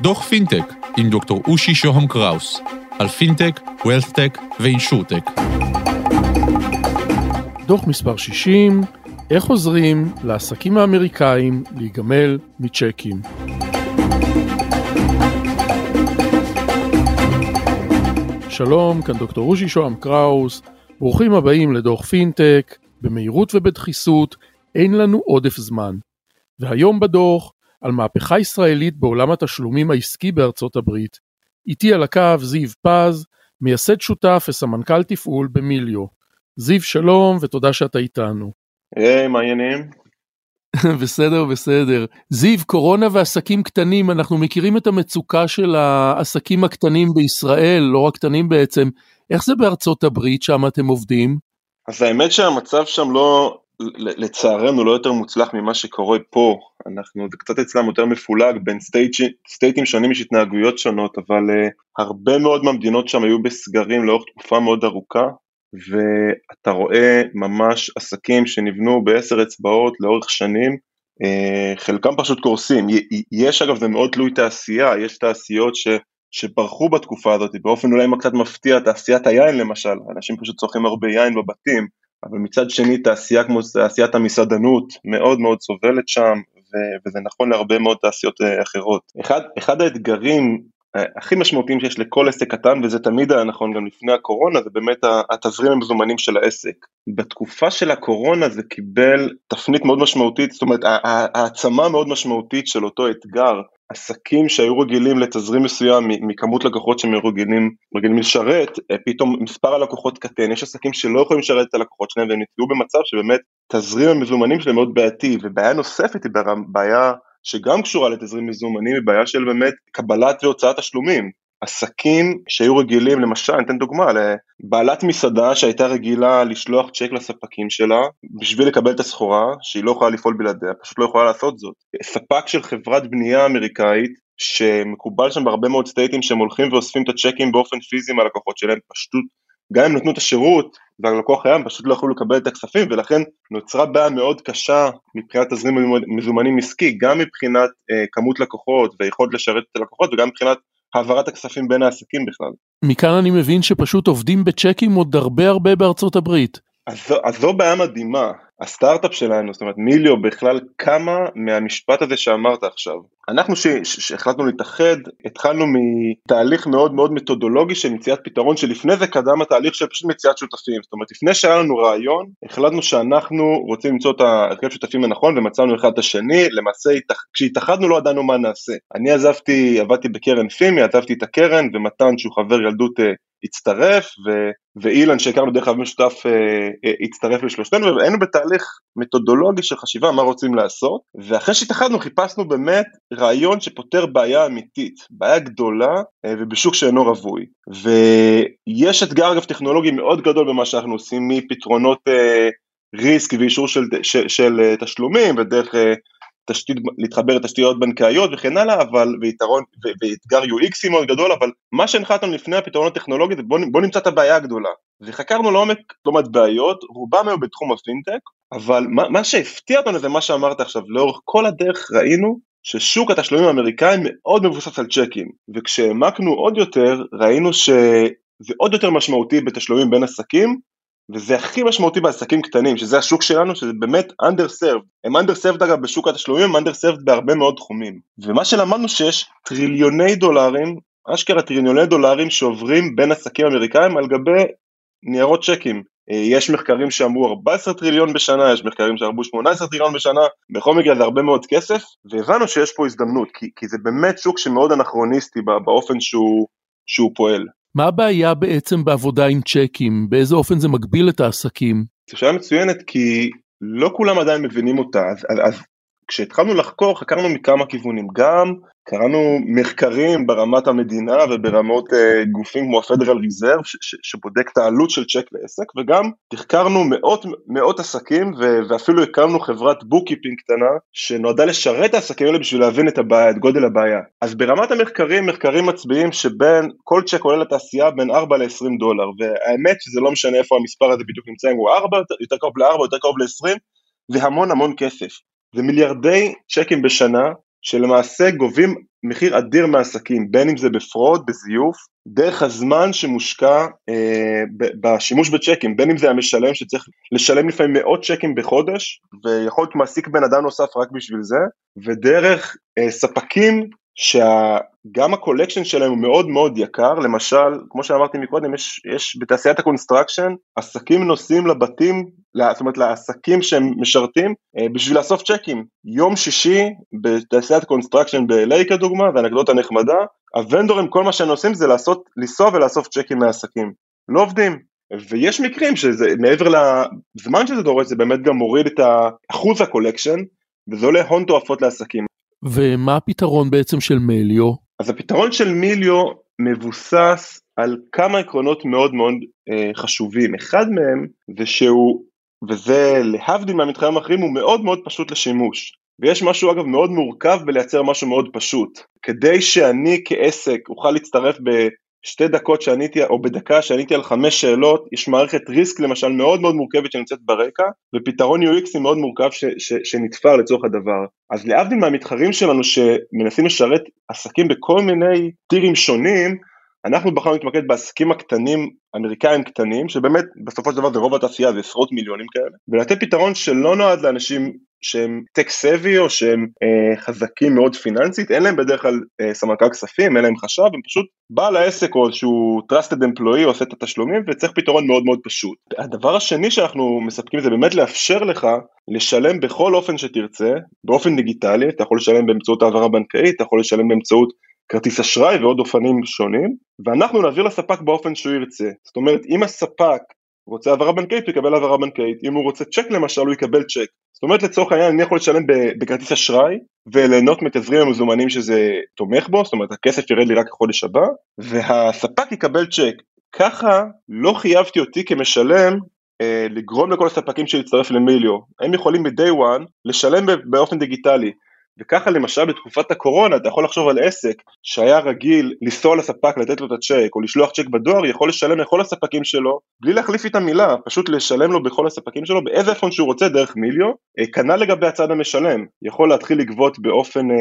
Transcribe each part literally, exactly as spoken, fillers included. דוח פינטק עם דוקטור אושי שוהם קראוס על פינטק, וולטטק ואינשורטק. דוח מספר שישים, איך עוזרים לעסקים האמריקאים להיגמל מצ'קים. שלום, כאן דוקטור אושי שוהם קראוס, ברוכים הבאים לדוח פינטק, במהירות ובדחיסות, אין לנו עודף זמן. והיום בדוח, על מהפכה ישראלית בעולם התשלומים העסקי בארצות הברית. איתי על הקו זיו פאז, מייסד שותף וסמנכ"ל תפעול במיליו. זיו, שלום ותודה שאתה איתנו. היי, מעניינים. בסדר, בסדר. זיו, קורונה ועסקים קטנים, אנחנו מכירים את המצוקה של העסקים הקטנים בישראל, לא רק קטנים בעצם. איך זה בארצות הברית, שם אתם עובדים? אז האמת שהמצב שם לא... לצערנו לא יותר מוצלח ממה שקורה פה, אנחנו, זה קצת אצלם יותר מפולג בין סטייטים שונים יש התנהגויות שונות, אבל uh, הרבה מאוד מהמדינות שם היו בסגרים לאורך תקופה מאוד ארוכה, ואתה רואה ממש עסקים שנבנו בעשר אצבעות לאורך שנים, uh, חלקם פשוט קורסים, יש אגב זה מאוד תלוי תעשייה, יש תעשיות ש, שברחו בתקופה הזאת, באופן אולי מה קצת מפתיע, תעשיית היין למשל, אנשים פשוט צורכים הרבה יין בבתים, אבל מצד שני תעשייה כמו תעשיית המסעדנות מאוד מאוד סובלת שם, וזה נכון להרבה מאוד תעשיות אחרות. אחד, אחד האתגרים הכי משמעותיים שיש לכל עסק קטן, וזה תמיד נכון גם לפני הקורונה, זה באמת התזרים המזומנים של העסק. בתקופה של הקורונה זה קיבל תפנית מאוד משמעותית, זאת אומרת העצמה מאוד משמעותית של אותו אתגר, עסקים שהיו רגילים לתזרים מסוים מכמות לקוחות שהם רגילים, רגילים לשרת, פתאום מספר הלקוחות קטן, יש עסקים שלא יכולים לשרת את הלקוחות שלהם, והם נתקעו במצב שבאמת תזרים המזומנים שלהם מאוד בעייתי, ובעיה נוספת היא בעיה שגם קשורה לתזרים מזומנים, היא בעיה של באמת קבלת והוצאת השלומים, עסקים שהיו רגילים, למשל, נתן דוגמה, לבעלת מסעדה שהייתה רגילה לשלוח צ'ק לספקים שלה, בשביל לקבל את הסחורה, שהיא לא יכולה לפעול בלעדיה, פשוט לא יכולה לעשות זאת. ספק של חברת בנייה אמריקאית, שמקובל שם בהרבה מאוד סטייטים, שהם הולכים ואוספים את הצ'קים באופן פיזי מהלקוחות שלהם, פשוט, גם אם נתנו את השירות, והלקוח הים פשוט לא יכולו לקבל את הכספים, ולכן נוצרה בעיה מאוד קשה, מבחינת תזרים מזומנים עסקי, גם מבחינת אה, כמות לקוחות, ויכולת לשרת את הלקוחות, וגם מבחינת העברת הכספים בין העסקים בכלל. מכאן אני מבין שפשוט עובדים בצ'קים עוד הרבה הרבה בארצות הברית. אז, אז זו בעיה מדהימה. הסטארט-אפ שלנו, זאת אומרת מיליו, בכלל כמה מהמשפט הזה שאמרת עכשיו. אנחנו שהחלטנו להתאחד, התחלנו מתהליך מאוד מאוד מתודולוגי של מציאת פתרון, שלפני זה קדם התהליך של פשוט מציאת שותפים. זאת אומרת, לפני שהיה לנו רעיון, החלטנו שאנחנו רוצים למצוא את הרכב שותפים הנכון, ומצאנו אחד את השני, למעשה כשהתאחדנו לא ידענו מה נעשה. אני עזבתי, עבדתי בקרן פימי, עזבתי את הקרן, ומתן שהוא חבר ילדות הצטרף, ו... ואילן שהכרנו דרך אבי משותף הצטרף לשלושתנו, והיינו בתהליך מתודולוגי של חשיבה מה רוצים לעשות, ואחרי שהתאחדנו חיפשנו באמת רעיון שפותר בעיה אמיתית, בעיה גדולה ובשוק שאינו רווי, ויש אתגר אגב טכנולוגי מאוד גדול במה שאנחנו עושים מפתרונות ריסק ואישור של, של, של תשלומים ודרך תשתית, להתחבר לתשתיות בנקאיות וכן הלאה, אבל, ויתרון, ו- ואתגר יו אקס מאוד גדול, אבל מה שהנחת לנו לפני הפתרון הטכנולוגי, זה בוא, בוא נמצא את הבעיה הגדולה, וחקרנו לעומק לא מעט בעיות, רובם היו בתחום הפינטק, אבל מה, מה שהפתיע אותנו זה מה שאמרת עכשיו, לאורך כל הדרך ראינו, ששוק התשלומים האמריקאים מאוד מבוסס על צ'קים, וכשהעמקנו עוד יותר, ראינו שזה עוד יותר משמעותי בתשלומים בין עסקים, וזה הכי משמעותי בעסקים קטנים, שזה השוק שלנו, שזה באמת underserved. הם underserved אגב בשוק התשלומים, הם underserved בהרבה מאוד תחומים. ומה שלמדנו שיש טריליוני דולרים, אשכרה טריליוני דולרים שעוברים בין עסקים אמריקאים על גבי ניירות צ'קים. יש מחקרים שאמרו ארבעה עשר טריליון בשנה, יש מחקרים שאמרו שמונה עשר טריליון בשנה, בכל מקרה זה הרבה מאוד כסף, והבנו שיש פה הזדמנות, כי, כי זה באמת שוק שמאוד אנכרוניסטי באופן שהוא, שהוא פועל. מה הבעיה בעצם בעבודה עם צ'קים? באיזה אופן זה מגביל את העסקים? זו שאלה מצוינת, כי לא כולם עדיין מבינים אותה, אז, אז, אז כשהתחלנו לחקור, חקרנו מכמה כיוונים, גם קראנו מחקרים ברמת המדינה, וברמות אה, גופים כמו ה-Federal Reserve, ש- ש- שבודק את העלות של צ'ק לעסק, וגם תחקרנו מאות, מאות עסקים, ו- ואפילו הקמנו חברת בוקיפינג קטנה, שנועדה לשרת העסקים האלה, בשביל להבין את, הבעיה, את גודל הבעיה. אז ברמת המחקרים, מחקרים מצביעים, שבין כל צ'ק עולה לתעשייה, בין ארבע לעשרים דולר, והאמת שזה לא משנה איפה המספר הזה בדיוק נמצא, אם הוא ארבע, יותר קרוב ל-ארבע, יותר קרוב ל-עשרים, זה המון המון כסף. זה מיליארדי צ'קים בשנה, שלמעשה גובים מחיר אדיר מעסקים, בין אם זה בפרוד, בזיוף, דרך הזמן שמושקע אה, בשימוש בצ'קים, בין אם זה המשלם שצריך לשלם לפעמים מאות צ'קים בחודש, ויכול להיות מעסיק בן אדם נוסף רק בשביל זה, ודרך אה, ספקים, שגם הקולקשן שלהם הוא מאוד מאוד יקר, למשל, כמו שאמרתי מקודם, יש, יש בתעשיית הקונסטרקשן, עסקים נוסעים לבתים, זאת אומרת לעסקים שהם משרתים, בשביל לאסוף צ'קים. יום שישי בתעשיית הקונסטרקשן ב-אל איי כדוגמה, והאנקדוטה הנחמדה, הוונדורים כל מה שהם עושים זה לעשות, לנסוע ולאסוף צ'קים מהעסקים. לא עובדים. ויש מקרים שזה, מעבר לזמן שזה דורש, זה באמת גם מוריד את אחוז הקולקשן, וזה עולה הון תועפות לעסקים. ומה הפתרון בעצם של מיליו? אז הפתרון של מיליו מבוסס על כמה עקרונות מאוד מאוד אה, חשובים. אחד מהם זה שהוא, וזה להבדיל מהמתחרים האחרים, הוא מאוד מאוד פשוט לשימוש. ויש משהו אגב מאוד מורכב בלייצר משהו מאוד פשוט. כדי שאני כעסק אוכל להצטרף בשתי דקות שעניתי, או בדקה שעניתי על חמש שאלות, יש מערכת ריסק למשל מאוד מאוד מורכבת שנמצאת ברקע, ופתרון יו אקס מאוד מורכב ש, ש, שנתפר לצורך הדבר. אז להבדיל מהמתחרים שלנו שמנסים לשרת עסקים בכל מיני טירים שונים, אנחנו בחרנו להתמקד בעסקים הקטנים, אמריקאים קטנים, שבאמת בסופו של דבר זה רוב התעשייה, זה עשרות מיליונים כאלה, ולתת פתרון שלא נועד לאנשים שהם טק-סבי או שהם אה, חזקים מאוד פיננסית, אין להם בדרך כלל אה, סמנכ"ל כספים, אין להם חשב, הם פשוט בעל העסק או שהוא trusted employee עושה את התשלומים, וצריך פתרון מאוד מאוד פשוט. הדבר השני שאנחנו מספקים זה באמת לאפשר לך לשלם בכל אופן שתרצה, באופן דיגיטלי, אתה יכול לשלם באמצעות העברה בנקאית, אתה יכול לשלם באמצעות כרטיס אשראי ועוד אופנים שונים, ואנחנו נעביר לספק באופן שהוא ירצה. זאת אומרת, אם הספק רוצה העברה בנקאית, הוא יקבל העברה בנקאית. אם הוא רוצה צ'ק למשל, הוא יקבל צ'ק. זאת אומרת, לצורך העניין, אני יכול לשלם בכרטיס אשראי, וליהנות מתזרים המזומנים שזה תומך בו, זאת אומרת, הכסף ירד לי רק החודש הבא, והספק יקבל צ'ק. ככה לא חייבתי אותי כמשלם, אה, לגרום לכל הספקים שיצטרף למיליו. הם יכולים ב-day one לשלם באופן דיגיטלי. וככה למשל בתקופת הקורונה, אתה יכול לחשוב על עסק שהיה רגיל לנסוע לספק, לתת לו את הצ'ק, או לשלוח צ'ק בדואר, יכול לשלם לכל הספקים שלו, בלי להחליף את המילה, פשוט לשלם לו בכל הספקים שלו, באיזה אופן שהוא רוצה דרך מיליו, כנ"ל לגבי הצד המשלם, יכול להתחיל לגבות באופן אה,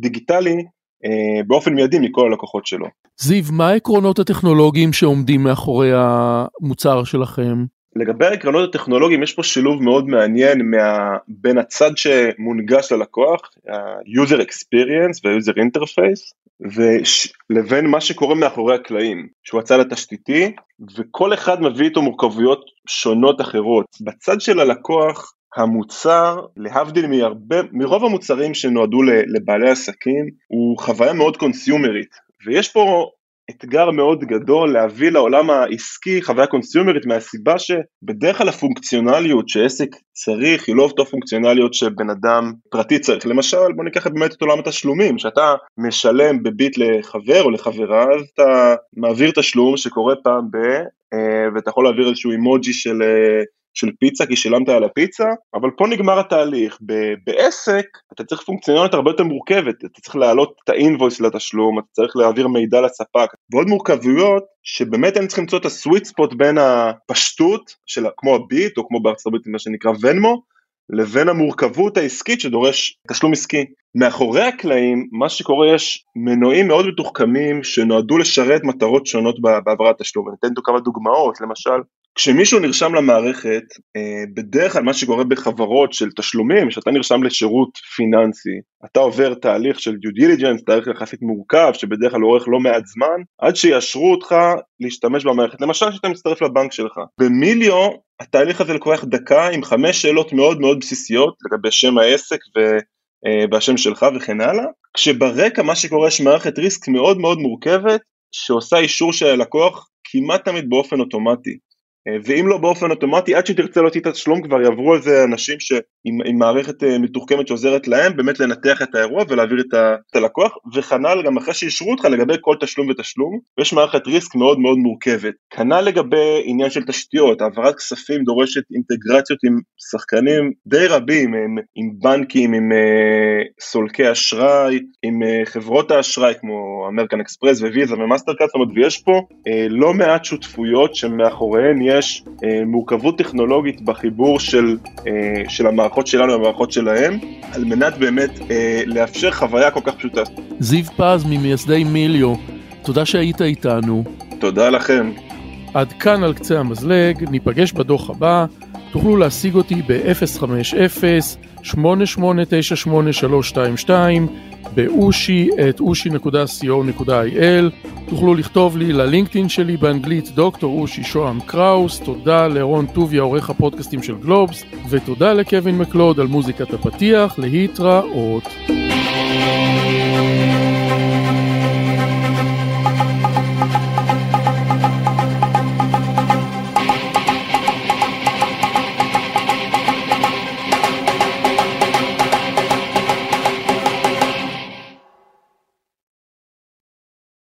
דיגיטלי, אה, באופן מיידי מכל הלקוחות שלו. זיו, מה העקרונות הטכנולוגיים שעומדים מאחורי המוצר שלכם? לגבי העקרונות הטכנולוגיים, יש פה שילוב מאוד מעניין מה... בין הצד שמונגש ללקוח, ה-user experience וה-user interface, וש... לבין מה שקורה מאחורי הקלעים, שהוא הצד התשתיתי, וכל אחד מביא איתו מורכבויות שונות אחרות. בצד של הלקוח, המוצר, להבדיל מהרבה, מרוב המוצרים שנועדו לבעלי עסקים, הוא חוויה מאוד קונסיומרית, ויש פה אתגר מאוד גדול להביא לעולם העסקי חוויה קונסיומרית, מהסיבה שבדרך כלל הפונקציונליות שעסק צריך, היא לא אותו פונקציונליות שבן אדם פרטי צריך. למשל, בוא ניקח באמת את עולם התשלומים, שאתה משלם בביט לחבר או לחברה, אז אתה מעביר תשלום שקורה פעם ב, ואתה יכול להעביר איזשהו אימוג'י של, של פיצה, כי שילמת על הפיצה, אבל פה נגמר התהליך. ב- בעסק, אתה צריך פונקציונליות הרבה יותר מורכבת, אתה צריך להעלות את האינבויס לתשלום, אתה צריך להעביר מידע לספק, ועוד מורכבויות, שבאמת הם צריכים למצוא את הסוויט ספוט בין הפשטות, של, כמו הביט, או כמו בארצות הברית, מה שנקרא ונמו, לבין המורכבות העסקית שדורש תשלום עסקי. מאחורי הקלעים, מה שקורה, יש מנועים מאוד מתוחכמים, שנועדו לשרת מטרות שונות בעברת התשלום. אני אתן כמה דוגמאות, למשל, כשמישהו נרשם למערכת, בדרך כלל מה שקורה בחברות של תשלומים, שאתה נרשם לשירות פיננסי, אתה עובר תהליך של due diligence, תהליך יחסית מורכב, שבדרך כלל אורך לא מעט זמן, עד שיאשרו אותך להשתמש במערכת, למשל שאתה מצטרף לבנק שלך. במיליו, התהליך הזה לקוח דקה עם חמש שאלות מאוד מאוד בסיסיות, לגבי שם העסק ובשם שלך וכן הלאה, כשברקע מה שקורה יש מערכת ריסק מאוד מאוד מורכבת, שעושה אישור של הלקוח כמעט תמיד באופן אוטומטי. ואם לא באופן אוטומטי, עד שתרצה להוציא את התשלום, כבר יעברו על זה אנשים שעם מערכת מתוחכמת שעוזרת להם, באמת לנתח את האירוע ולהעביר את הלקוח, וכנ"ל גם אחרי שאישרו אותך לגבי כל תשלום ותשלום, יש מערכת ריסק מאוד מאוד מורכבת. כנ"ל לגבי עניין של תשתיות, העברת כספים דורשת אינטגרציות עם שחקנים די רבים, עם, עם בנקים, עם סולקי אשראי, עם חברות האשראי, כמו American Express וויזה ומאסטרקארד, ויש פה לא מעט שותפויות שמאחוריהן יהיה יש מורכבות טכנולוגית בחיבור של, של המערכות שלנו והמערכות שלהם, על מנת באמת לאפשר חוויה כל כך פשוטה. זיו פז ממייסדי מיליו, תודה שהיית איתנו. תודה לכם. עד כאן על קצה המזלג, ניפגש בדוח הבא, תוכלו להשיג אותי ב-אפס חמש אפס שמונה שמונה תשע שמונה שלוש שתיים שתיים, באושי את אושי נקודה סי או נקודה איי אל, תוכלו לכתוב לי ללינקדאין שלי באנגלית דוקטור אושי שוהם קראוס, תודה לרון טוביה עורך הפודקאסטים של גלובס, ותודה לקווין מקלוד על מוזיקת הפתיח, להתראות.